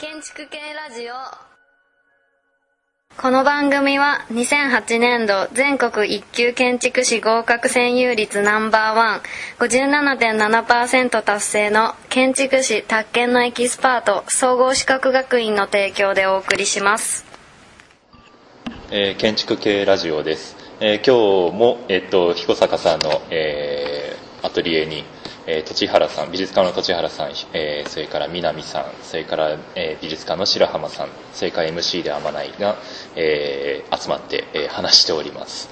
建築系ラジオ。この番組は2008年度全国一級建築士合格占有率ナンバーワン 57.7% 達成の建築士宅建のエキスパート総合資格学院の提供でお送りします。建築系ラジオです。今日も、彦坂さんの、アトリエに栃原さん、美術館の栃原さん、それから南さん、それから、美術館の白浜さん、それから MC であまないが、集まって、話しております。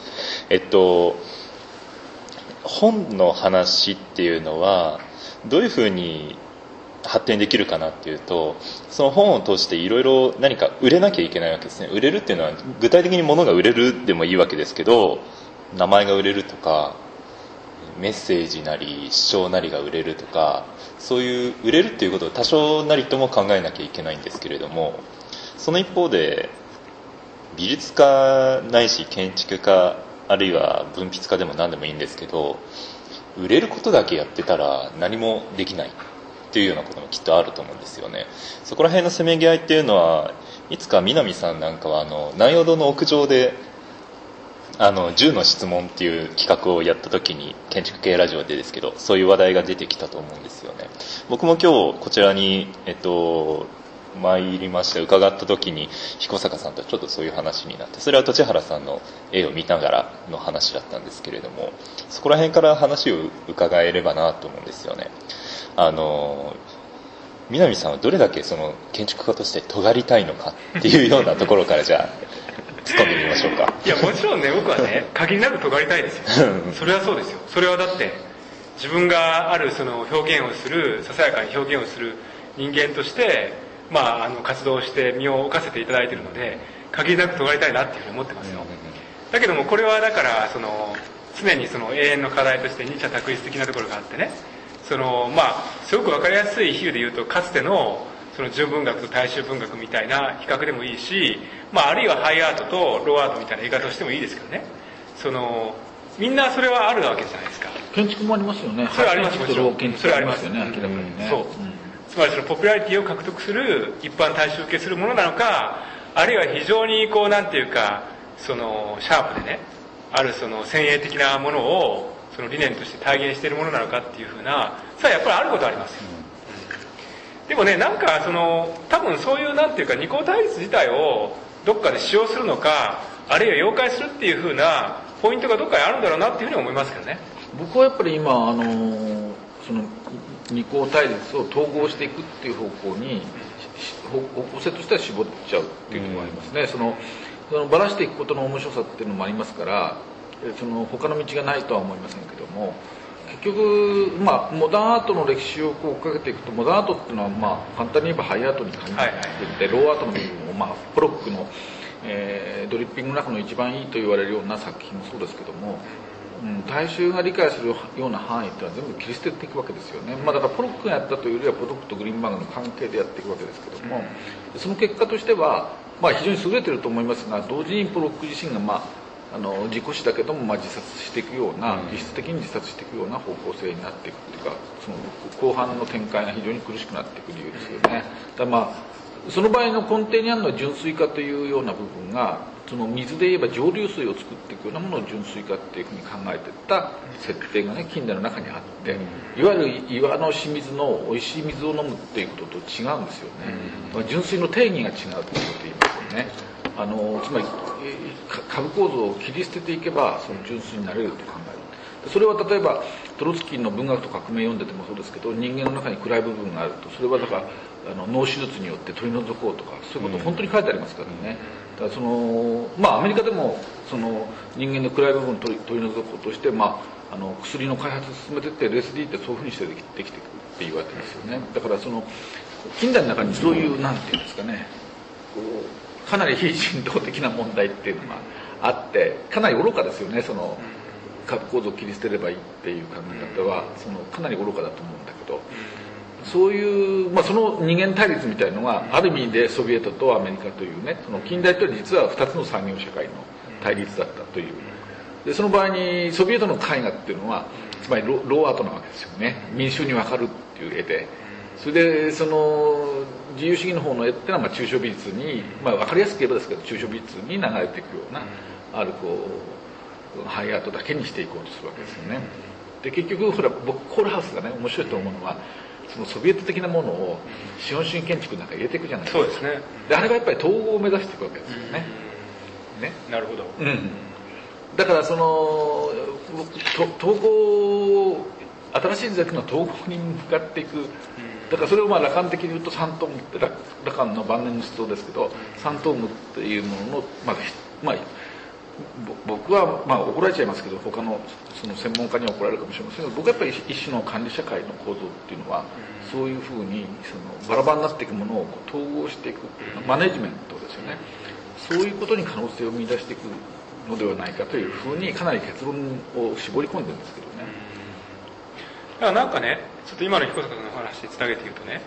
本の話っていうのはどういうふうに発展できるかなっていうと、その本を通していろいろ何か売れなきゃいけないわけですね。売れるっていうのは具体的に物が売れるでもいいわけですけど、名前が売れるとかメッセージなり主張なりが売れるとか、そういう売れるっていうことを多少なりとも考えなきゃいけないんですけれども、その一方で美術家ないし建築家あるいは文筆家でも何でもいいんですけど、売れることだけやってたら何もできないっていうようなこともきっとあると思うんですよね。そこら辺のせめぎ合いっていうのは、いつか南さんなんかは南陽堂の屋上で10の質問っていう企画をやった時に、建築系ラジオでですけど、そういう話題が出てきたと思うんですよね。僕も今日こちらに、参りまして、伺った時に彦坂さんとちょっとそういう話になって、それは栃原さんの絵を見ながらの話だったんですけれども、そこら辺から話を伺えればなと思うんですよね。南さんはどれだけその建築家として尖りたいのかっていうようなところからじゃあ突っ込んでみましょうか。いや、もちろんね、僕はね、限りなく尖りたいですよ。それはそうですよ。それはだって自分があるその表現をする、ささやかに表現をする人間として、まあ、活動して身を置かせていただいているので、限りなく尖りたいなっていうふうに思ってますよ。だけどもこれはだからその常にその永遠の課題として二者択一的なところがあってね、そのまあすごく分かりやすい比喩で言うと、かつてのその純文学と大衆文学みたいな比較でもいいし、まあ、あるいはハイアートとローアートみたいな言い方をしてもいいですけどね、そのみんなそれはあるわけじゃないですか。建築もありますよね。それはあります、もちろん。それはありますよね、明らかにね。そう。つまりそのポピュラリティを獲得する、一般大衆受けするものなのか、あるいは非常にこうなんていうか、そのシャープでね、あるその先鋭的なものをその理念として体現しているものなのかっていうふうな、それはやっぱりあることはありますよ。でもね、なんかその多分そういうなんていうか二項対立自体をどっかで使用するのか、あるいは妖怪するっていう風なポイントがどっかにあるんだろうなっていうふうに思いますけどね。僕はやっぱり今その二項対立を統合していくっていう方向に方向性としては絞っちゃうっていうのがありますね。そのばらしていくことの面白さっていうのもありますから、その他の道がないとは思いませんけども。結局、まあ、モダンアートの歴史をこう追っかけていくと、モダンアートっていうのは、まあ、簡単に言えばハイアートに限っていて、ローアートの部分も、まあ、ポロックの、ドリッピングの中の一番いいと言われるような作品もそうですけども、大衆が理解するような範囲っていうのは全部切り捨てていくわけですよね。まあ、だからポロックがやったというよりは、ポロックとグリーンバーグの関係でやっていくわけですけども、その結果としては、まあ、非常に優れてると思いますが、同時にポロック自身が、まあ、事故死だけども、まあ、自殺していくような、実質的に自殺していくような方向性になっていくというか、その後半の展開が非常に苦しくなっていく理由ですよね。だ、まあ、その場合の根底にあるのは純粋化というような部分が、その水で言えば蒸留水を作っていくようなものを純粋化っていうふうに考えていった設定がね、近代の中にあって、いわゆる岩の清水のおいしい水を飲むっていうことと違うんですよね。まあ、純粋の定義が違うということを言いますよね。つまり株構造を切り捨てていけば、その純粋になれると考える。それは例えばトロツキーの文学と革命を読んでてもそうですけど、人間の中に暗い部分があると、それはだから脳手術によって取り除こうとか、そういうことを本当に書いてありますからね。だからそのまあアメリカでもその人間の暗い部分を取り除こうとして、まあ、薬の開発を進めていって、LSD ってそういうふうにしてできてきてくるって言われてますよね。だからその近代の中にそういうなんていうんですかね、こうかなり非人道的な問題っていうのがあって、かなり愚かですよね。その核構造を切り捨てればいいっていう考え方はそのかなり愚かだと思うんだけど、そういう、まあ、その二元対立みたいのがある意味でソビエトとアメリカというね、その近代というのは実は2つの産業社会の対立だったというでその場合にソビエトの絵画っていうのはつまりローアートなわけですよね。民衆に分かるっていう絵で、それでその自由主義の方の絵っていうのは抽象美術に、分かりやすく言えばですけど抽象美術に流れていくようなあるこうハイアートだけにしていこうとするわけですよね。で結局ほら僕コールハウスがね面白いと思うのは、そのソビエト的なものを資本主義建築の中に入れていくじゃないですか。そうですね。であれがやっぱり統合を目指していくわけですよね。ね。なるほど。うん。だからその統合、新しい時代の統合に向かっていく。だからそれを羅漢的に言うとサントームって羅漢の晩年の思想ですけど、サントームっていうものの僕は怒られちゃいますけど、他のその専門家には怒られるかもしれませんが、僕はやっぱり一種の管理社会の構造っていうのはそういうふうにそのバラバラになっていくものを統合していくマネジメントですよね。そういうことに可能性を見出していくのではないかというふうにかなり結論を絞り込んでるんですけどね。だからなんかね、ちょっと今の彦坂君の話でつなげて言うとね、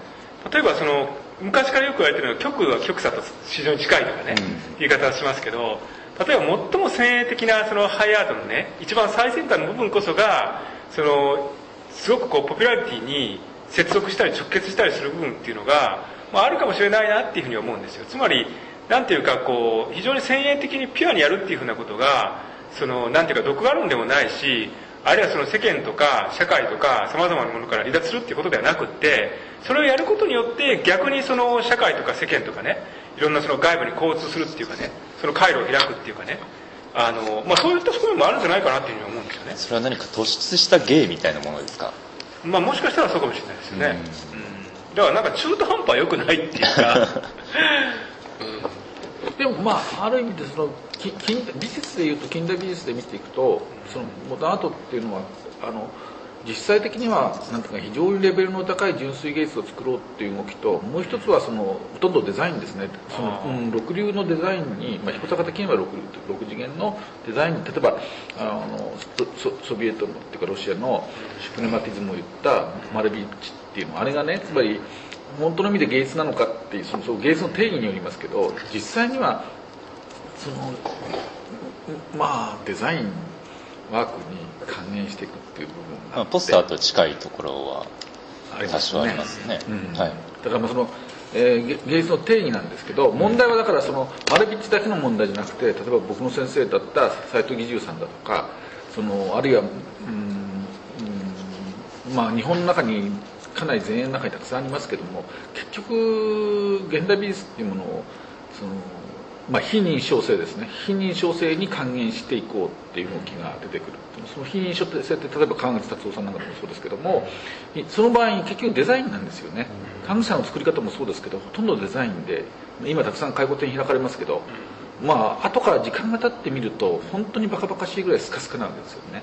例えばその昔からよく言われてるのは極は極左と非常に近いとかね、言い方はしますけど、例えば最も先鋭的なそのハイアートのね、一番最先端の部分こそがそのすごくこうポピュラリティに接続したり直結したりする部分っていうのが、あるかもしれないなっていうふうに思うんですよ。つまりなんていうかこう非常に先鋭的にピュアにやるっていうふうなことがそのなんていうか毒があるんでもないし、あるいはその世間とか社会とか様々なものから離脱するっていうことではなくって、それをやることによって逆にその社会とか世間とかね、いろんなその外部に交通するっていうかね、その回路を開くっていうかね、そういった側面もあるんじゃないかなっていうふうに思うんですよね。それは何か突出した芸みたいなものですか。もしかしたらそうかもしれないですよね。うん、だからなんか中途半端は良くないっていうかでもある意味でその美術でいうと近代美術で見ていくと、そのモダンアートっていうのは実際的にはなんていうか非常にレベルの高い純粋芸術を作ろうっていう動きと、もう一つはそのほとんどデザインですね。その六流のデザインに、彦坂的には六次元のデザインに、例えばソビエトのっていうかロシアのシュプレマティズムを言ったマレビッチっていうの、あれがね、つまり本当の意味で芸術なのかっていう、その芸術の定義によりますけど、実際にはそのデザインワークに還元していくっていう部分があって、ポスターと近いところは多少ありますね。だからその、芸術の定義なんですけど、問題はだからそのマルビッチだけの問題じゃなくて、例えば僕の先生だった斎藤義重さんだとか、そのあるいは日本の中にかなり前衛の中にたくさんありますけども、結局現代美術っていうものをその非認証性ですね、非認証性に還元していこうっていう動きが出てくる。その非認証性って例えば川口達夫さんなんかでもそうですけども、その場合結局デザインなんですよね。川口さんの作り方もそうですけど、ほとんどデザインで、今たくさん回顧展開かれますけど、後から時間が経ってみると本当にバカバカしいぐらいスカスカなわけですよね。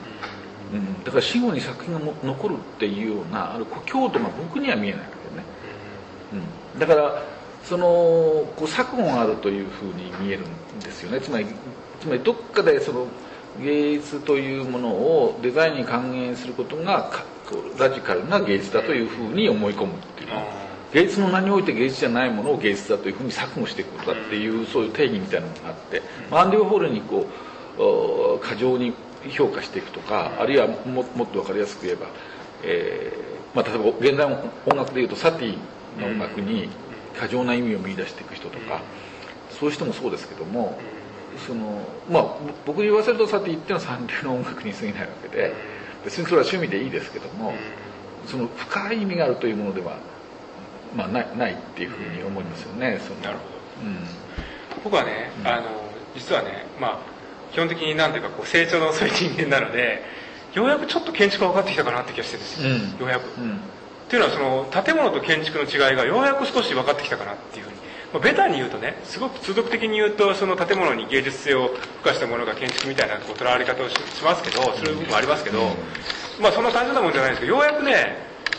だから死後に作品が残るっていうようなある強度が僕には見えないわけね。だからその錯誤があるというふうに見えるんですよね。つまりどっかでその芸術というものをデザインに還元することがラジカルな芸術だというふうに思い込むっていう、芸術の名において芸術じゃないものを芸術だというふうに錯誤していくことだっていう、そういう定義みたいなのがあって、アンディ・ウォーホルに過剰に評価していくとか、あるいはもっと分かりやすく言えば、例えば現代音楽でいうとサティの音楽に過剰な意味を見出していく人とか、そういう人もそうですけども、僕に言わせるとサティっていうのは三流の音楽に過ぎないわけで、別にそれは趣味でいいですけども、その深い意味があるというものでは、ないっていうふうに思いますよね。なるほど。僕はね、実はね、基本的になんていうか成長の遅い人間なので、ようやくちょっと建築が分かってきたかなって気がしてるんですよ。ようやく。っていうのはその建物と建築の違いがようやく少し分かってきたかなっていうふうに。ベタに言うとね、すごく通俗的に言うとその建物に芸術性を付加したものが建築みたいなとらわれ方をしますけど、そういう部分もありますけど、そんな単純なもんじゃないんですけど、ようやくね、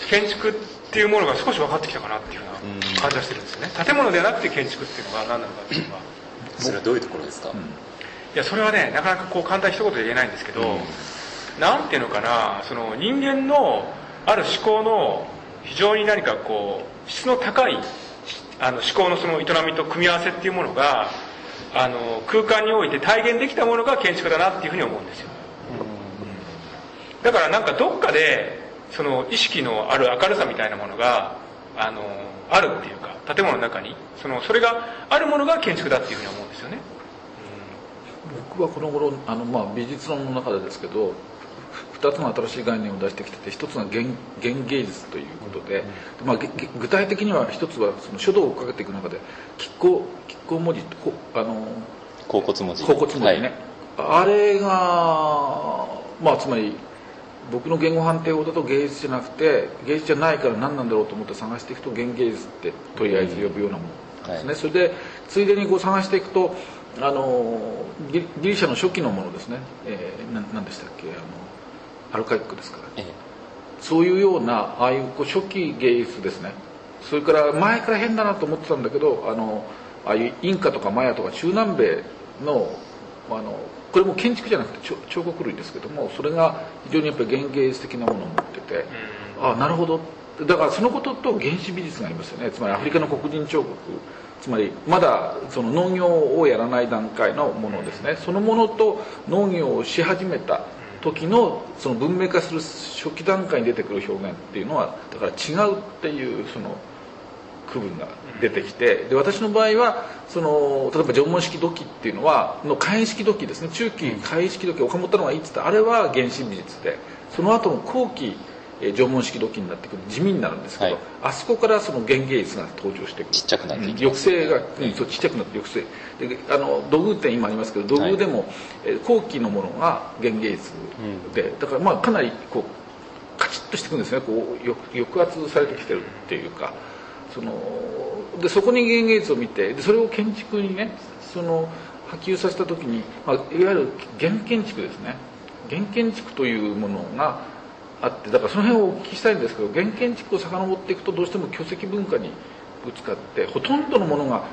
建築っていうものが少し分かってきたかなっていうような感じがしてるんですよね。建物ではなくて建築っていうのが何なのかっていうのは。それはどういうところですか。いや、それはね、なかなか簡単に一言で言えないんですけど、なんていうのかな、その人間のある思考の非常に何か質の高い思考のその営みと組み合わせっていうものが空間において体現できたものが建築だなっていうふうに思うんですよ。だからなんかどっかでその意識のある明るさみたいなものがあるっていうか、建物の中にそれがあるものが建築だっていうふうに思うんですよね。僕はこの頃美術論の中でですけど、2つの新しい概念を出してきてて、1つが現芸術ということで、具体的には1つはその書道をかけていく中で亀甲文字と甲骨文字ね、はい、あれがつまり僕の言語判定法だと芸術じゃなくて、芸術じゃないから何なんだろうと思って探していくと現芸術ってとりあえず呼ぶようなものですね、はい、それでついでにこう探していくとギリシャの初期のものですね、何でしたっけ、アルカイックですから、そういうようなああいう初期芸術ですね。それから前から変だなと思ってたんだけど、ああいうインカとかマヤとか中南米のこれも建築じゃなくて彫刻類ですけども、それが非常にやっぱり現芸術的なものを持ってて、ああなるほど、だからそのことと原始美術がありますよね。つまりアフリカの黒人彫刻、つまりまだその農業をやらない段階のものですね、そのものと農業をし始めた時のその文明化する初期段階に出てくる表現っていうのはだから違うっていうその区分が出てきて、で私の場合はその例えば縄文式土器っていうのは簡易式土器ですね、中期簡易式土器、岡本太郎が言ってたあれは原始美術で、その後も後期縄文式土器になってくる地味になるんですけど、はい、あそこからその現芸術が登場してくる、ちっちゃくなっていきます、ね、抑制が、そうちっちゃくなって抑制で土偶展今ありますけど、土偶でも、後期のものが現芸術で、だからかなりこうカチッとしてくるんですね、こう抑圧されてきてるっていうか、そこに現芸術を見て、でそれを建築にね波及させた時に、いわゆる原建築ですね、原建築というものがあって、だからその辺をお聞きしたいんですけど、原建築を遡っていくとどうしても巨石文化にぶつかって、ほとんどのものが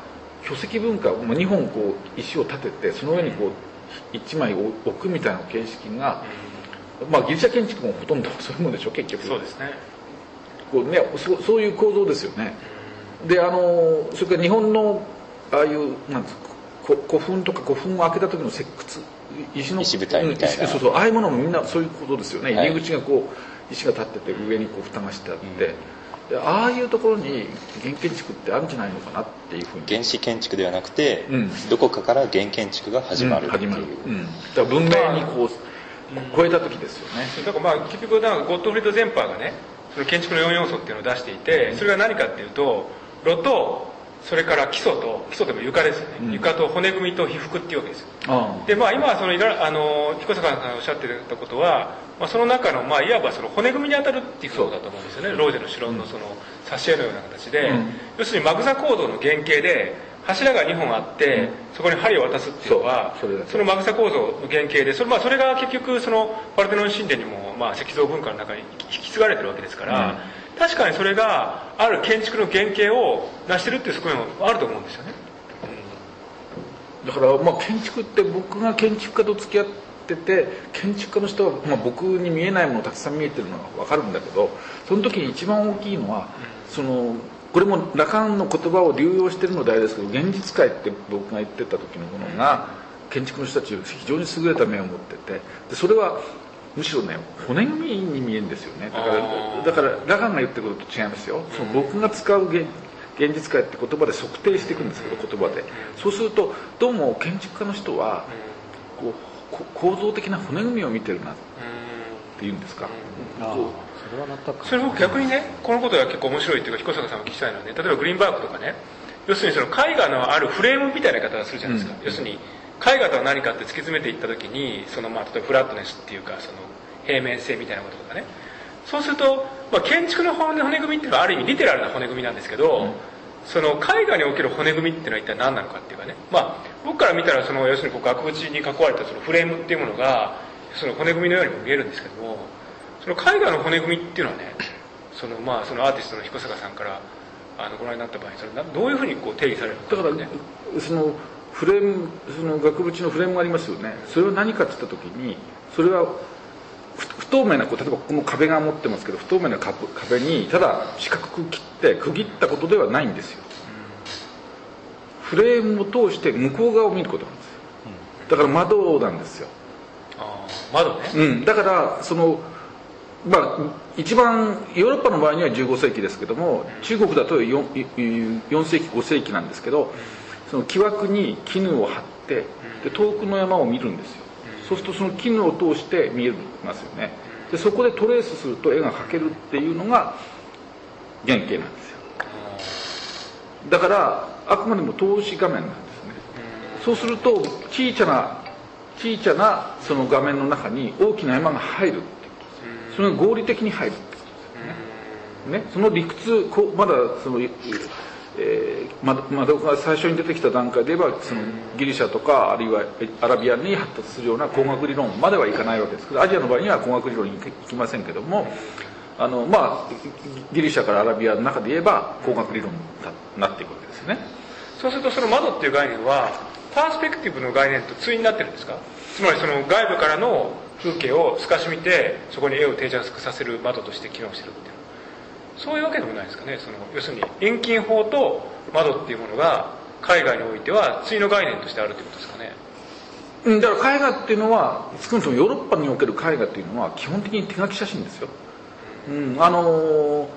巨石文化、2本こう石を立ててその上にこう1枚を置くみたいな形式が、ギリシャ建築もほとんどそういうものでしょ結局。そうですね。こうね、そういう構造ですよね。でそれから日本のああいうなんですか、古墳とか古墳を開けた時の石窟、石舞台みたいな、そうそう、ああいうものもみんなそういうことですよね、入り口がこう石が立ってて上にこう蓋がしてあって、でああいうところに原建築ってあるんじゃないのかなっていうふうに、原始建築ではなくて、どこかから原建築が始まるっていう、だから文明にこう超えた時ですよね。だから結局ゴットフリード・ゼンパーがね、その建築の4要素っていうのを出していて、それが何かっていうと、炉とそれから基礎でも床ですよね、床と骨組みと被覆っていうわけですよ。で今は彦坂さんがおっしゃってたことは、その中のいわばその骨組みに当たるっていうことだと思うんですよね、ロージェのシロンの挿絵のような形で、要するにマグザ構造の原型で柱が2本あって、そこに針を渡すっていうのは そのマグザ構造の原型で、それが結局そのパルテノン神殿にも石像文化の中に引き継がれてるわけですから、確かにそれがある建築の原型を成してるっていう側面もあると思うんですよね。だから建築って、僕が建築家と付き合ってて、建築家の人は僕に見えないものたくさん見えてるのが分かるんだけど、その時に一番大きいのはこれもラカンの言葉を流用してるのであれですけど、現実界って僕が言ってた時のものが、建築の人たち非常に優れた面を持ってて、でそれはむしろね、骨組みに見えるんですよね。だからラカンが言ってることと違いますよ。その僕が使う現実界って言葉で測定していくんですけど、言葉でそうするとどうも建築家の人は構造的な骨組みを見てるなっていうんですか。それも逆にね、このことが結構面白いっていうか、彦坂さんも聞きたいのはね、例えばグリーンバーグとかね、要するにその絵画のあるフレームみたいな言い方をするじゃないですか。要するに絵画とは何かって突き詰めていった時に、例えばフラットネスっていうか、その平面性みたいなこととかね。そうすると、建築の骨組みっていうのはある意味リテラルな骨組みなんですけど、その絵画における骨組みっていうのは一体何なのかっていうかね、僕から見たら要するに額縁に囲われたそのフレームっていうものがその骨組みのようにも見えるんですけども、その絵画の骨組みっていうのはね、そのアーティストの彦坂さんからご覧になった場合、それどういうふうにこう定義されるのかってね。だからフレーム、額縁のフレームがありますよね。それは何かっていった時に、それは不透明な、例えばここも壁が持ってますけど、不透明な壁にただ四角く切って区切ったことではないんですよ。フレームを通して向こう側を見ることなんですよ。だから窓なんですよ。窓ね。だからまあ、一番ヨーロッパの場合には15世紀ですけども、中国だと 4世紀5世紀なんですけど、その木枠に絹を張って、で遠くの山を見るんですよ。そうするとその絹を通して見えますよね。でそこでトレースすると絵が描けるっていうのが原型なんですよ。だからあくまでも透視画面なんですね。そうすると小さなその画面の中に大きな山が入る、それが合理的に入るってことですね。その理屈、まだその、まだ最初に出てきた段階で言えばそのギリシャとかあるいはアラビアに発達するような工学理論まではいかないわけですけど、アジアの場合には工学理論に行きませんけども、まあ、ギリシャからアラビアの中で言えば工学理論になっていくわけですよね。そうするとその窓っていう概念はパースペクティブの概念と対になってるんですか？つまりその外部からの風景を透かし見てそこに絵を定着させる窓として機能してるっていう、そういうわけでもないですかね。その要するに遠近法と窓っていうものが海外においては対の概念としてあるということですかね。だから絵画っていうのは、少なくともヨーロッパにおける絵画っていうのは基本的に手書き写真ですよ。普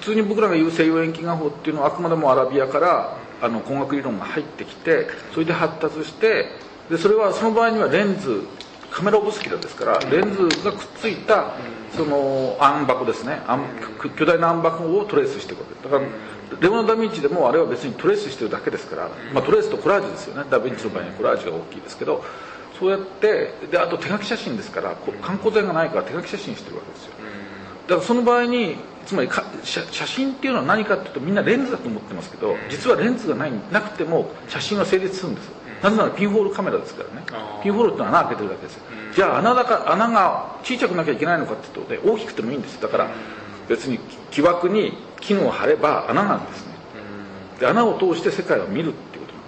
通に僕らが言う西洋遠近画法っていうのはあくまでもアラビアから工学理論が入ってきて、それで発達して、でそれはその場合にはレンズ、カメラオブスキュラですから、レンズがくっついたその暗箱ですね、巨大な暗箱をトレースしていくわけです。だからレオナ・ダ・ヴィンチでもあれは別にトレースしてるだけですから、まあ、トレースとコラージュですよね。ダ・ヴィンチの場合にはコラージュが大きいですけど、そうやって、であと手書き写真ですから、観光材がないから手書き写真してるわけですよ。だからその場合に、つまり写真っていうのは何かっていうと、みんなレンズだと思ってますけど、実はレンズがなくても写真は成立するんです。なぜならピンホールカメラですからね。ピンホールってのは穴開けてるだけですよ。じゃあ穴が小さくなきゃいけないのかって言うと、ね、大きくてもいいんです。だから別に木枠に絹を張れば穴なんですね。で穴を通して世界を見るっていうことな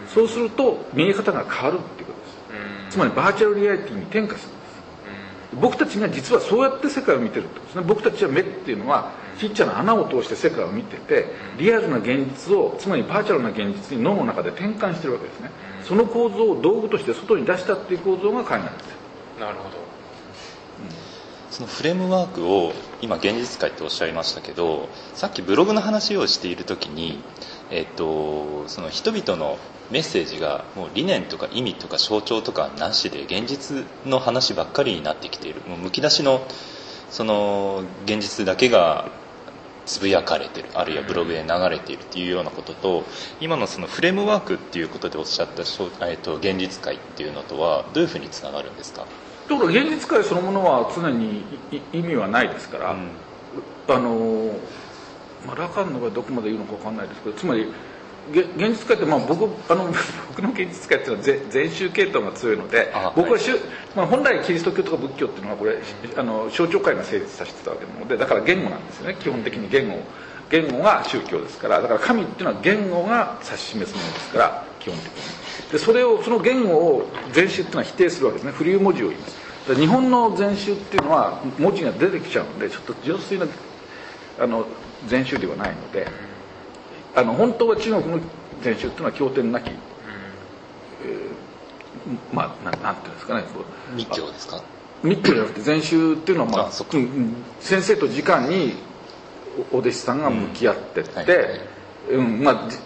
んですね。そうすると見え方が変わるっていうことです。つまりバーチャルリアリティに転化するんです。僕たちが実はそうやって世界を見てるってことですね。僕たちは目っていうのは小さな穴を通して世界を見てて、リアルな現実を、つまりバーチャルな現実に脳の中で転換してるわけですね。その構造を道具として外に出したっていう構造が海外です。なるほど、そのフレームワークを今現実界っておっしゃいましたけど、さっきブログの話をしている時に、その人々のメッセージがもう理念とか意味とか象徴とかなしで現実の話ばっかりになってきている、もうむき出しのその現実だけがつぶやかれてる、あるいはブログで流れているっていうようなことと、今のそのフレームワークっていうことでおっしゃった、現実界っていうのとはどういうふうにつながるんですか？だから現実界そのものは常に意味はないですから、ラカンの場合どこまで言うのか分かんないですけど、つまり現実界って、まあ、僕の現実界っていうのは禅宗系統が強いので、僕は本来キリスト教とか仏教っていうのはこれ象徴界が成立させてたわけなので、だから言語なんですよね。基本的に言語が宗教ですから、だから神っていうのは言語が指し示すものですから、基本的にでその言語を禅宗っていうのは否定するわけですね。フリュー文字を言います。日本の禅宗っていうのは文字が出てきちゃうので、ちょっと純粋な禅宗ではないので、本当は中国の禅宗というのは経典なき、まあなんていうんですかね、密教ですか？密教じゃなくて禅宗っていうのは、まあ、先生と直にお弟子さんが向き合ってって、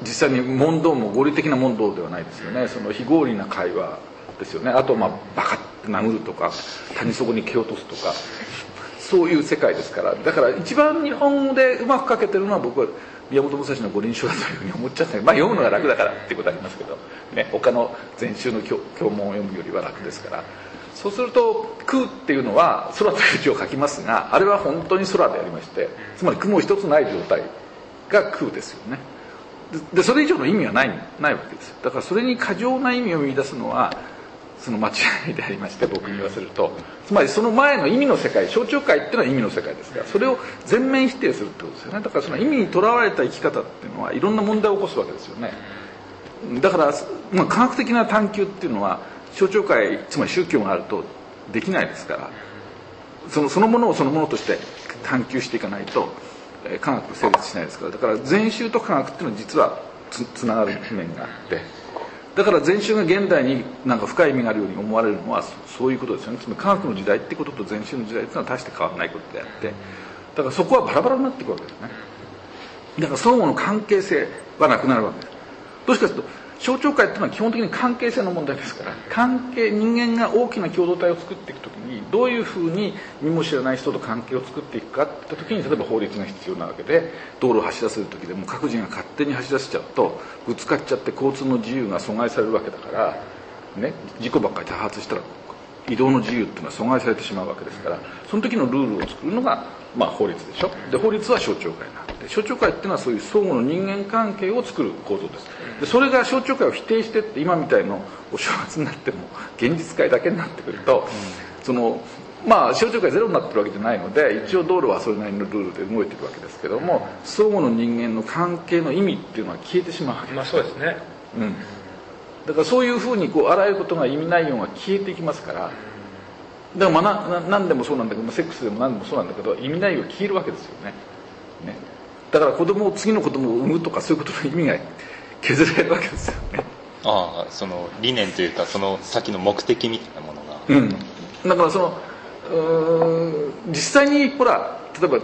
実際に問答も合理的な問答ではないですよね。その非合理な会話ですよね。あと、まあバカって殴るとか谷底に蹴落とすとか、そういう世界ですから。だから一番日本語でうまく書けてるのは、僕は宮本武蔵の五輪書だというふうに思っちゃったけど、まあ、読むのが楽だからっていうことありますけど、ね、他の禅宗の教文を読むよりは楽ですから。そうすると空っていうのは空という字を書きますが、あれは本当に空でありまして、つまり雲一つない状態が空ですよね。でそれ以上の意味はないわけです。だからそれに過剰な意味を見出すのはその間違いでありまして、僕に言わせると、つまりその前の意味の世界、象徴界っていうのは意味の世界ですから、それを全面否定するってことですよね。だからその意味にとらわれた生き方っていうのはいろんな問題を起こすわけですよね。だから、まあ、科学的な探求っていうのは象徴界、つまり宗教があるとできないですから、そのものをそのものとして探求していかないと科学成立しないですから。だから禅宗と科学っていうのは実はつながる面があって、だから禅宗が現代になんか深い意味があるように思われるのはそういうことですよね。つまり科学の時代ってことと禅宗の時代ってのは大して変わらないことであって、だからそこはバラバラになっていくわけですね。だから相互の関係性はなくなるわけです。どうしてかというと象徴界ってのは基本的に関係性の問題ですから、人間が大きな共同体を作っていくときにどういうふうに身も知らない人と関係を作っていくかって言ったときに、例えば法律が必要なわけで、道路を走らせるときでも各人が勝手に走らせちゃうとぶつかっちゃって交通の自由が阻害されるわけだから、ね、事故ばっかり多発したら移動の自由っていうのは阻害されてしまうわけですから、その時のルールを作るのが、まあ、法律でしょ。で法律は象徴界なんで、象徴界っていうのはそういう相互の人間関係を作る構造です。でそれが象徴界を否定してって今みたいのお正月になっても現実界だけになってくると、そのまあ象徴界ゼロになってるわけじゃないので、一応道路はそれなりのルールで動いてるわけですけども、相互の人間の関係の意味っていうのは消えてしまうわけです。まあそうですね、うん、だからそういうふうにこうあらゆることが意味内容が消えていきますから、だから何でもそうなんだけど、セックスでも何でもそうなんだけど、意味内容が消えるわけですよ ね。だから子供を次の子供を産むとかそういうことの意味が削られるわけですよね。ああ、その理念というかその先の目的みたいなものが、うん、だからその実際にほら例えば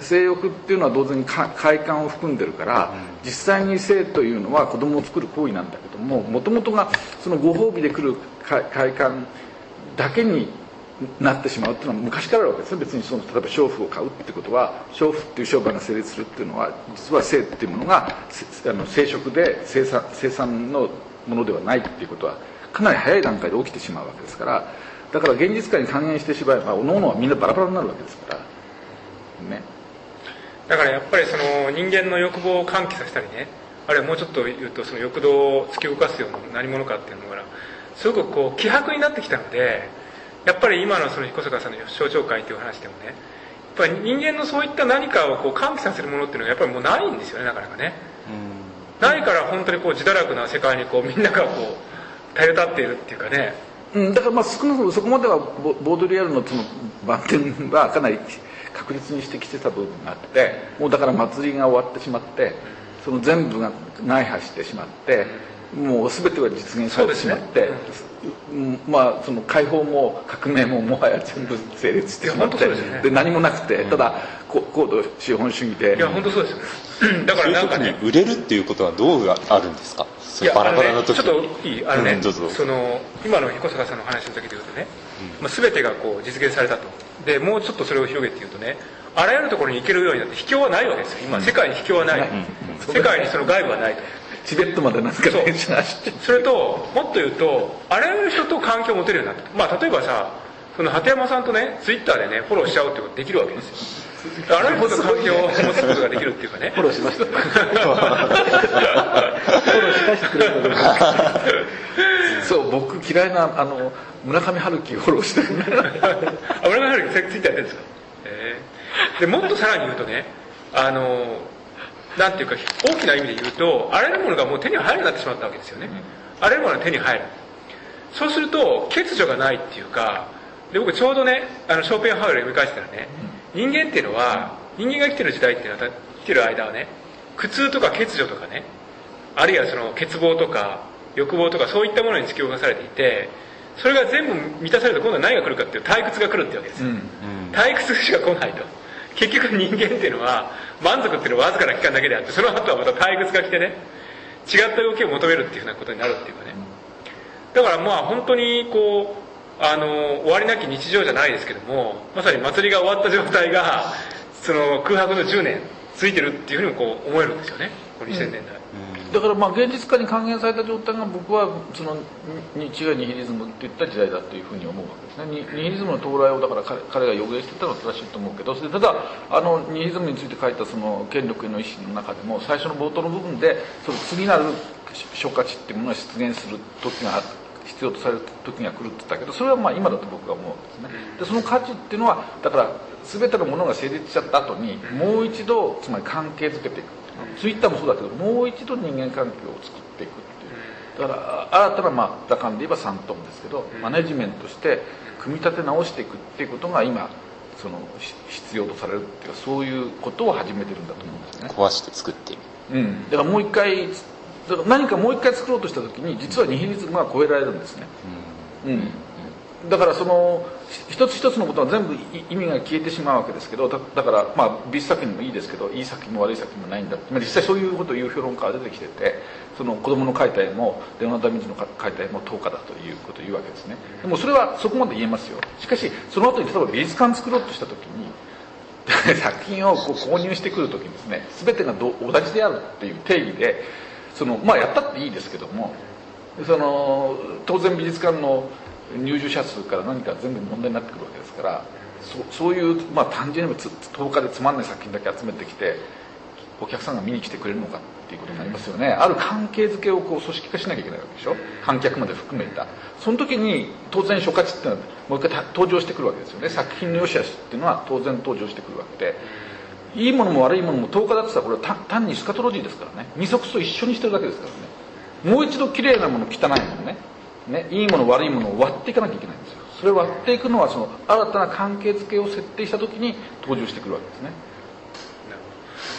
性欲っていうのは同然に快感を含んでるから、うん、実際に性というのは子供を作る行為なんだけども、もともとがそのご褒美で来る快感だけになってしまうっていうのは昔からあるわけですよ。別にその例えば娼婦を買うってことは、娼婦っていう商売が成立するっていうのは実は性っていうものが生殖で生産のものではないっていうことはかなり早い段階で起きてしまうわけですから、だから現実界に還元してしまえばおのおのはみんなバラバラになるわけですからね。だからやっぱりその人間の欲望を喚起させたりね、あるいはもうちょっと言うとその欲動を突き動かすような何者かっていうのがすごくこう希薄になってきたので、やっぱり今のその彦坂さんの象徴界という話でもね、やっぱり人間のそういった何かをこう喚起させるものっていうのがやっぱりもうないんですよね、なかなかね、うん、ないから本当にこう自堕落な世界にこうみんながこう垂れ立っているっていうかね、うん、だからまあ少なくともそこまではボードリアルのその番点はかなり確実にしてきてた部分があって、もうだから祭りが終わってしまって、その全部が内破してしまって、もう全てが実現されてしまって、ね、まあその解放も革命ももはや全部成立してしまって、ね、で何もなくて、ただ高度資本主義で、いや本当そうですよ、だからなんか、ね、そういう時に売れるっていうことはどうあるんですか、バラバラの時に。ちょっといい、あのね、その今の彦坂さんの話の時で言うとね、まあ、全てがこう実現されたと。でもうちょっとそれを広げて言うとね、あらゆるところに行けるようになって秘境はないわけですよ今、世界に秘境はない、世界にその外部はないと。チベットまでなんか電車走って、それともっと言うとあらゆる人と関係を持てるようになって、まあ、例えばさその鳩山さんとねツイッターでねフォローしちゃうってことができるわけですよ。あらゆることと関係を持つことができるっていうかねフォローしましたフォローしましたくれるそう僕嫌いな村上春樹フォローしてる村上春樹ツイッターやってるんですか、でもっとさらに言うとね、なんていうか大きな意味で言うとあらゆるものがもう手に入るようになってしまったわけですよね、うん、あらゆるものが手に入る。そうすると欠如がないっていうかで、僕ちょうどねショーペンハウエルを読み返したらね、人間っていうのは、人間が生きてる時代っていうのは、生きてる間はね、苦痛とか欠如とかね、あるいはその欠乏とか欲望とかそういったものに突き動かされていて、それが全部満たされると今度は何が来るかっていう退屈が来るってわけですよ、退屈しか来ないと。結局人間っていうのは満足っていうのはわずかな期間だけであって、その後はまた退屈が来てね、違った動きを求めるっていうふうなことになるっていうかね、だからまあ本当にこう終わりなき日常じゃないですけども、まさに祭りが終わった状態がその空白の10年ついてるっていうふうにこう思えるんですよね、この2000年代、うん、だからまあ現実化に還元された状態が僕はその日曜ニヒリズムといった時代だというふうに思うわけですね。ニヒリズムの到来をだから彼が予言してたのは正しいと思うけど、それただニヒリズムについて書いたその権力への意思の中でも最初の冒頭の部分でその次なる諸価値っていうものが出現する時がある、必要とされる時が来るって言ったけど、それはまあ今だと僕は思うんですね。でその価値っていうのはだから全てのものが成立しちゃった後にもう一度つまり関係づけていく、ツイッターもそうだけどもう一度人間関係を作っていくっていう、だから新たなまあ打感で言えば3トンですけどマネジメントして組み立て直していくっていうことが今その必要とされるっていうか、そういうことを始めてるんだと思うんですね。壊して作っていく、うん、だからもう一回だから何かもう一回作ろうとした時に実はニヒリズムが超えられるんですね、うんうん、だからその一つ一つのことは全部意味が消えてしまうわけですけど、 だからまあ美術作品もいいですけどいい作品も悪い作品もないんだって、実際そういうことを言う評論家が出てきてて、その子供の描いた絵もレオナルド・ダ・ヴィンチの描いた絵も等価だということを言うわけですね。でもそれはそこまで言えますよ。しかしその後に例えば美術館作ろうとした時に作品をこう購入してくる時にですね、全てが同じであるっていう定義でその、まあ、やったっていいですけども、その当然美術館の入場者数から何か全部問題になってくるわけですから、 そういう、まあ、単純に10日でつまんない作品だけ集めてきてお客さんが見に来てくれるのかっていうことになりますよね、うん、ある関係づけをこう組織化しなきゃいけないわけでしょ、観客まで含めた。その時に当然書価値っていうのはもう一回登場してくるわけですよね。作品の良し悪しっていうのは当然登場してくるわけで、いいものも悪いものも10日だってさ、これは単にスカトロジーですからね、二足と一緒にしてるだけですからね。もう一度綺麗なもの汚いものね、いいもの悪いものを割っていかなきゃいけないんですよ。それを割っていくのはその新たな関係付けを設定した時に登場してくるわけですね。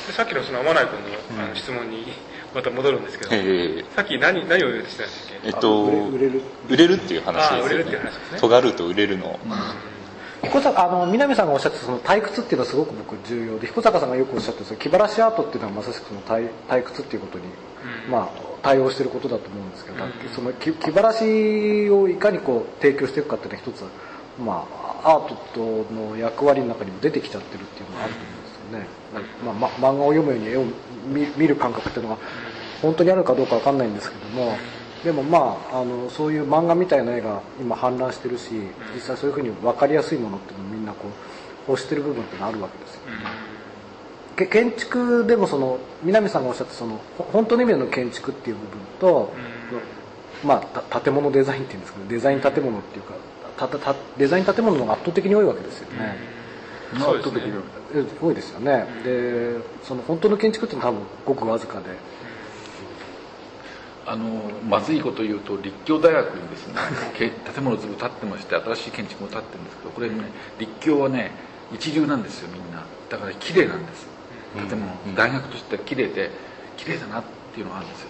でさっきのその天内君の質問にまた戻るんですけど、さっき 何を言うとしたんですか、売れるっていう話ですよね。尖ると売れるの、うん、彦坂南さんがおっしゃってたその退屈っていうのはすごく僕重要で、彦坂さんがよくおっしゃってた気晴らしアートっていうのはまさしくその 退屈っていうことに、うん、まあ対応していることだと思うんですけど、その気晴らしをいかにこう提供していくかっていうのは一つ、まあ、アートとの役割の中にも出てきちゃってるっていうのがあると思うんですよね。まあ、漫画を読むように絵を 見る感覚っていうのが本当にあるかどうか分かんないんですけども、でもまあそういう漫画みたいな絵が今氾濫してるし、実際そういうふうに分かりやすいものっていうのをみんなこう推してる部分っていうのがあるわけですよね。建築でもその南さんがおっしゃったその本当の意味での建築っていう部分と、まあ、建物デザインっていうんですけど、デザイン建物っていうかデザイン建物の方が圧倒的に多いわけですよね、うん、圧倒的に多いですよね。でその本当の建築っていうのは多分ごくわずかで、まずいこと言うと立教大学にですね建物ずっと建ってまして、新しい建築も建ってるんですけど、これね立教はね一流なんですよ、みんな。だから綺麗なんです、建物、うん、大学としては綺麗で綺麗だなっていうのがあるんですよ。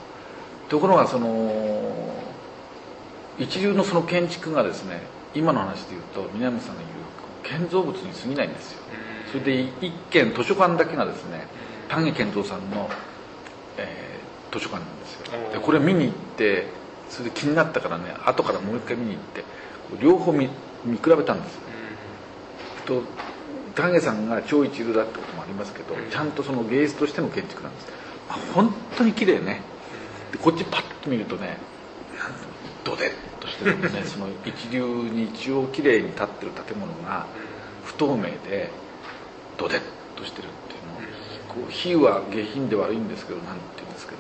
ところがその一流のその建築がですね、今の話でいうと南さんの言う建造物に過ぎないんですよ。それで一軒図書館だけがですね、丹下健三さんの、図書館なんですよ。でこれ見に行って、それで気になったからね、後からもう一回見に行って両方 見比べたんですよ。と丹下さんが超一流だってこともありますけど、ちゃんとその芸術としての建築なんです。本当に綺麗ね。でこっちパッと見るとね、ドデッとしてるんですね。その一流に中央綺麗に立ってる建物が不透明でドデッとしてるっていうのを、こう比喩は下品で悪いんですけど、なんて言うんですかね、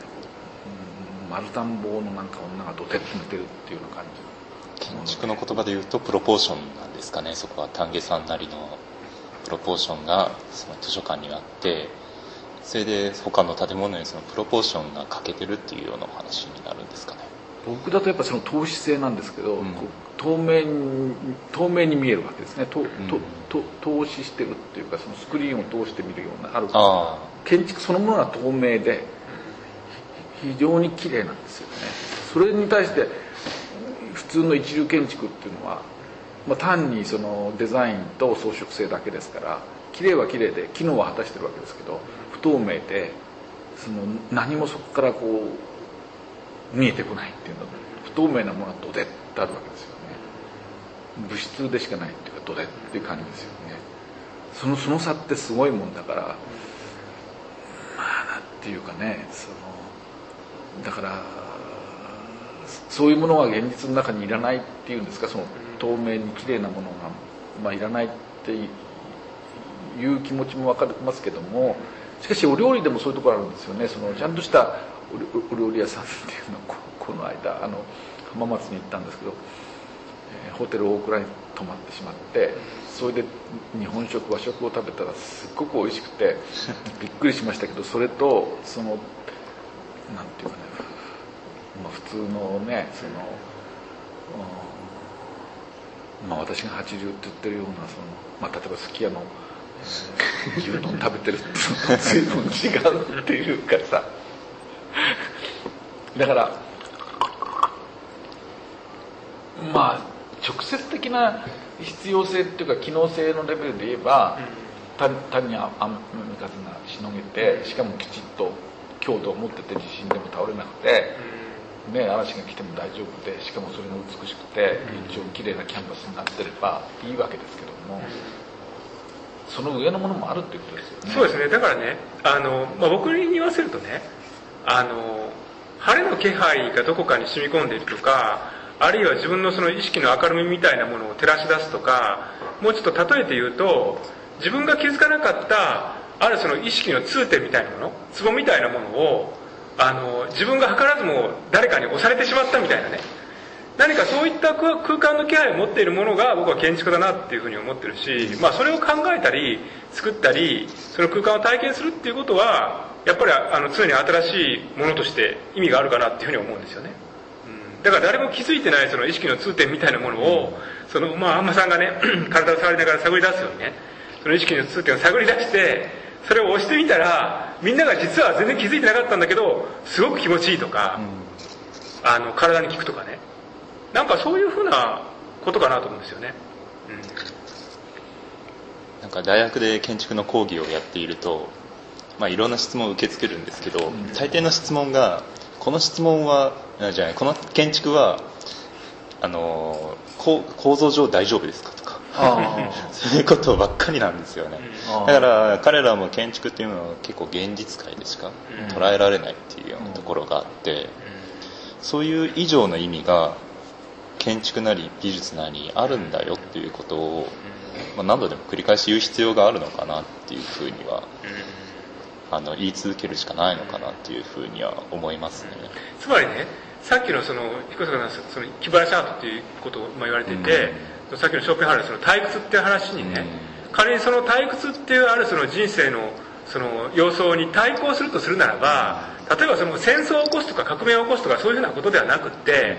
丸田んぼのなんか女がドデッと寝てるっていうような感じ。建築の言葉で言うとプロポーションなんですかね。そこは丹下さんなりの。プロポーションがその図書館にあって、それで他の建物にそのプロポーションが欠けてるっていうようなお話になるんですかね。僕だとやっぱその透視性なんですけど、うん、透明に見えるわけですね。透視してるっていうか、そのスクリーンを通して見るようなある建築そのものが透明で非常に綺麗なんですよね。それに対して普通の一流建築っていうのは、まあ、単にそのデザインと装飾性だけですから、綺麗は綺麗で機能は果たしてるわけですけど、不透明でその何もそこからこう見えてこないっていうのは、不透明なものはドデッとあるわけですよね。物質でしかないっていうか、ドデッっていう感じですよね。その差ってすごいもんだから、まあなんていうかね、そのだからそういうものは現実の中にいらないっていうんですか、その透明に綺麗なものが、まあ、いらないっていう気持ちも分かりますけども、しかしお料理でもそういうところあるんですよね。そのちゃんとしたお料理屋さんっていうのをこの間浜松に行ったんですけど、ホテル大倉に泊まってしまって、それで日本食和食を食べたらすっごく美味しくてびっくりしましたけど、それとそのなんていうかね、まあ、普通のねその、うんまあ、私が80って言ってるようなその、まあ、例えばすき家の、牛丼食べてるって随分違うっていうかさだからまあ直接的な必要性っていうか機能性のレベルで言えば、単に雨風がしのげて、しかもきちっと強度を持ってて地震でも倒れなくて、ね、嵐が来ても大丈夫で、しかもそれが美しくて一応綺麗なキャンバスになってればいいわけですけども、その上のものもあるっていうことですよね。そうですね。だからね、まあ、僕に言わせるとね、晴れの気配がどこかに染み込んでいるとか、あるいは自分のその意識の明るみみたいなものを照らし出すとか、もうちょっと例えて言うと、自分が気づかなかったあるその意識の通点みたいなもの、ツボみたいなものを自分が図らずも誰かに押されてしまったみたいなね、何かそういった空間の気配を持っているものが僕は建築だなっていうふうに思ってるし、まあ、それを考えたり作ったりその空間を体験するっていうことはやっぱり常に新しいものとして意味があるかなっていうふうに思うんですよね。だから誰も気づいてないその意識の通点みたいなものをその、まあ、安間さんがね体を触りながら探り出すようにね、その意識の通点を探り出してそれを押してみたら、みんなが実は全然気づいてなかったんだけどすごく気持ちいいとか、体に効くとかね、なんかそういうふうなことかなと思うんですよね、なんか大学で建築の講義をやっていると、まあ、いろんな質問を受け付けるんですけど、大抵の質問がこの質問はじゃない、この建築は構造上大丈夫ですかとかそういうことばっかりなんですよね。だから彼らも建築っていうのは結構現実界でしか捉えられないっていうようなところがあって、そういう以上の意味が建築なり美術なりあるんだよっていうことを、まあ、何度でも繰り返し言う必要があるのかなっていうふうには、言い続けるしかないのかなっていうふうには思いますね。つまりね、さっきのその彦坂さんのその木原シャートっていうことを言われていて、さっきのショーペンハウアー の退屈っていう話にね、仮にその退屈っていうあるその人生のその様相に対抗するとするならば、例えばその戦争を起こすとか革命を起こすとかそういうふうなことではなくって、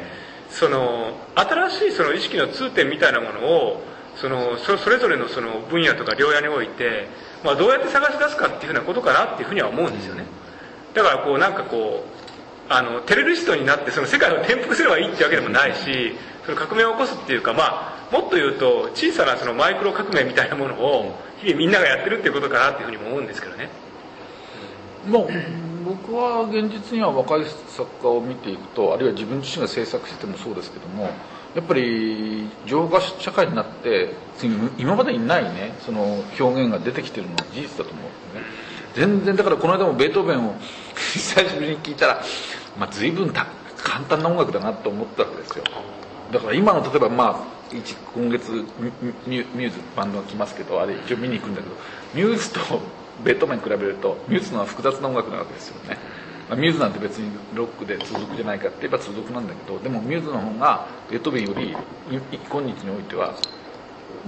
その新しいその意識の通点みたいなものをそれぞれのその分野とか領域において、まあ、どうやって探し出すかっていうふうなことかなっていうふうには思うんですよね。だからこうなんかこうテレビストになってその世界を転覆すればいいってわけでもないし、その革命を起こすっていうか、まあ、もっと言うと小さなそのマイクロ革命みたいなものを日々みんながやってるっていうことかなっていうふうにも思うんですけどね。もう僕は現実には若い作家を見ていくと、あるいは自分自身が制作しててもそうですけども、やっぱり情報化社会になって今までにないね、その表現が出てきてるのは事実だと思うんですね。全然、だからこの間もベートーベンを久しぶりに聞いたら、まあ、随分簡単な音楽だなと思ったわけですよ。だから今の例えば、まあ今月ミューズバンドが来ますけど、あれ一応見に行くんだけど、ミューズとベートーベン比べるとミューズのは複雑な音楽なわけですよね。ミューズなんて別にロックで続くじゃないかって言えば続くなんだけど、でもミューズの方がベートーベンより今日においては、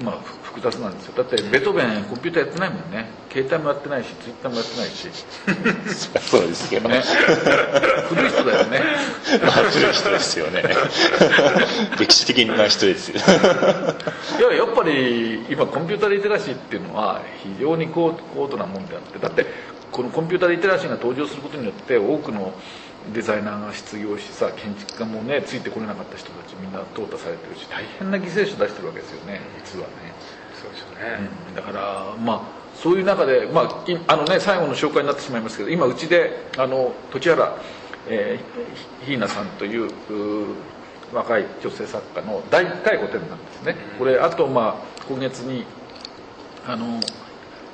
まあ、複雑なんですよ。だってベートーベンコンピューターやってないもんね。携帯もやってないし、ツイッターもやってないしそうですけどね古い人だよね、まあ、古い人ですよね歴史的な人ですよやっぱり今コンピューターリテラシーっていうのは非常に高度なもんであって、だってこのコンピューターリテラシーが登場することによって多くのデザイナーが失業しさ、建築家もねついてこれなかった人たちみんな淘汰されてるし、大変な犠牲者出してるわけですよね、実はね。そうですよね、だからまあそういう中で、まあ最後の紹介になってしまいますけど、今うちで時原ひいなさんという若い女性作家の第1回個展なんですね。これあと、まあ今月に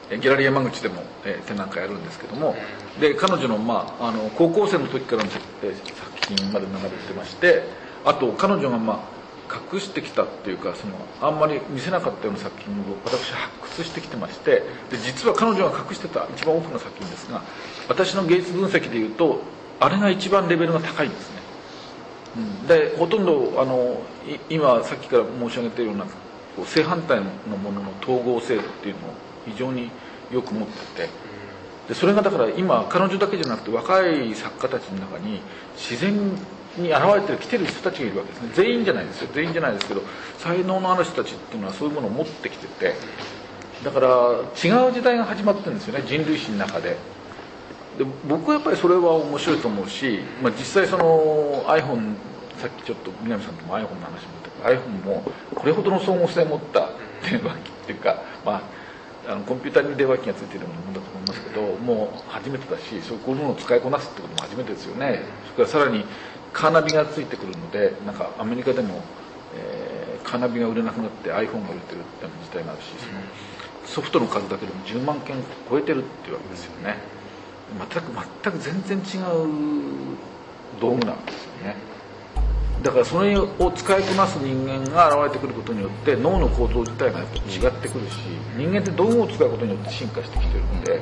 ギャラリー山口でも展覧会やるんですけども、で彼女の、まあ、高校生の時からの作品まで並べてまして、あと彼女が、まあ、隠してきたっていうか、そのあんまり見せなかったような作品を私発掘してきてまして、で実は彼女が隠してた一番多くの作品ですが、私の芸術分析でいうとあれが一番レベルが高いんですね、でほとんど今さっきから申し上げたような正反対のものの統合性っていうのを非常によく持ってて、でそれがだから今彼女だけじゃなくて若い作家たちの中に自然に現れてきてる人たちがいるわけですね。全員じゃないですよ、全員じゃないですけど、才能のある人たちっていうのはそういうものを持ってきてて、だから違う時代が始まってるんですよね、人類史の中で。で僕はやっぱりそれは面白いと思うし、まあ、実際その iPhone、 さっきちょっと南さんとも iPhone の話も出たけど iPhone もこれほどの総合性を持った電話機っていうか、まあ、コンピューターに電話機がついてるようなものだと思いますけど、もう初めてだし、そういうものを使いこなすってことも初めてですよね。それからさらにカーナビがついてくるので、なんかアメリカでも、カーナビが売れなくなって iPhone が売れてるっていう事態があるし、そのソフトの数だけでも10万件超えてるっていうわけですよね。全く全然違う道具なんですよね。だからそれを使いこなす人間が現れてくることによって脳の構造自体がやっぱ違ってくるし、人間って道具を使うことによって進化してきてるので、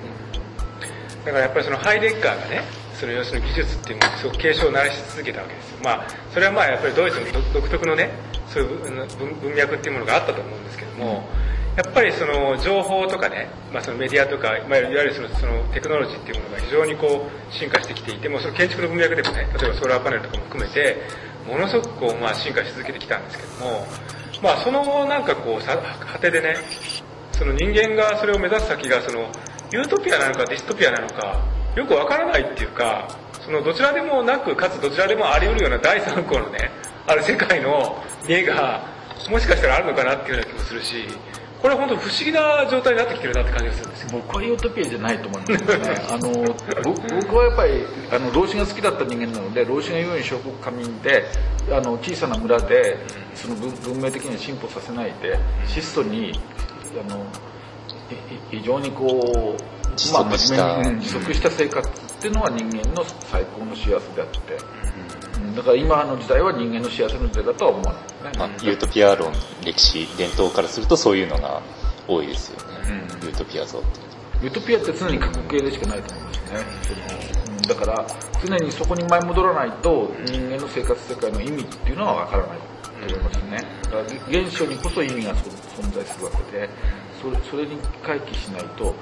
だからやっぱりそのハイデッカーがね、その要するに技術っていうものにすごく警鐘を鳴らし続けたわけですよ。まあそれはまあやっぱりドイツの独特のね、そういう文脈っていうものがあったと思うんですけども、やっぱりその情報とかね、まあ、そのメディアとか、いわゆるそのテクノロジーっていうものが非常にこう進化してきていて、もうその建築の文脈でもね、例えばソーラーパネルとかも含めて、ものすごくこうまあ進化し続けてきたんですけども、まあそのなんかこう果てでね、その人間がそれを目指す先がそのユートピアなのかディストピアなのか、よくわからないっていうか、そのどちらでもなく、かつどちらでもあり得るような第三項のね、ある世界の見えが、もしかしたらあるのかなっていうような気もするし、これは本当不思議な状態になってきてるなって感じがするんです。僕はユートピアじゃないと思いますけどね。僕はやっぱり老子が好きだった人間なので、老子が言うように小国寡民で、小さな村でその文明的に進歩させないで、質素に非常にこう自足した生活っていうのは人間の最高の幸せであって、だから今の時代は人間の幸せの時代だとは思わないですね。まあ、ユートピア論、歴史伝統からするとそういうのが多いですよね、ユートピア像って。ユートピアって常に過去形でしかないと思うんですね。だから常にそこに前戻らないと人間の生活世界の意味っていうのはわからないと思いますね。だから現象にこそ意味が存在するわけで、それに回帰しないと、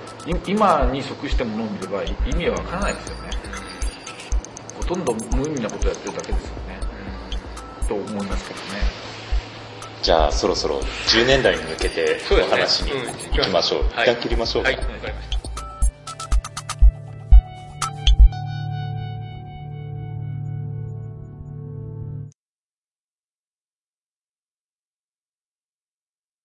今に即してものを見れば意味はわからないですよね。ほとんど無意味なことをやってるだけですよね、と思いますけどね。じゃあそろそろ10年代に向けてお話に行きましょう。一旦切りましょうか。はい、はい、わかりました。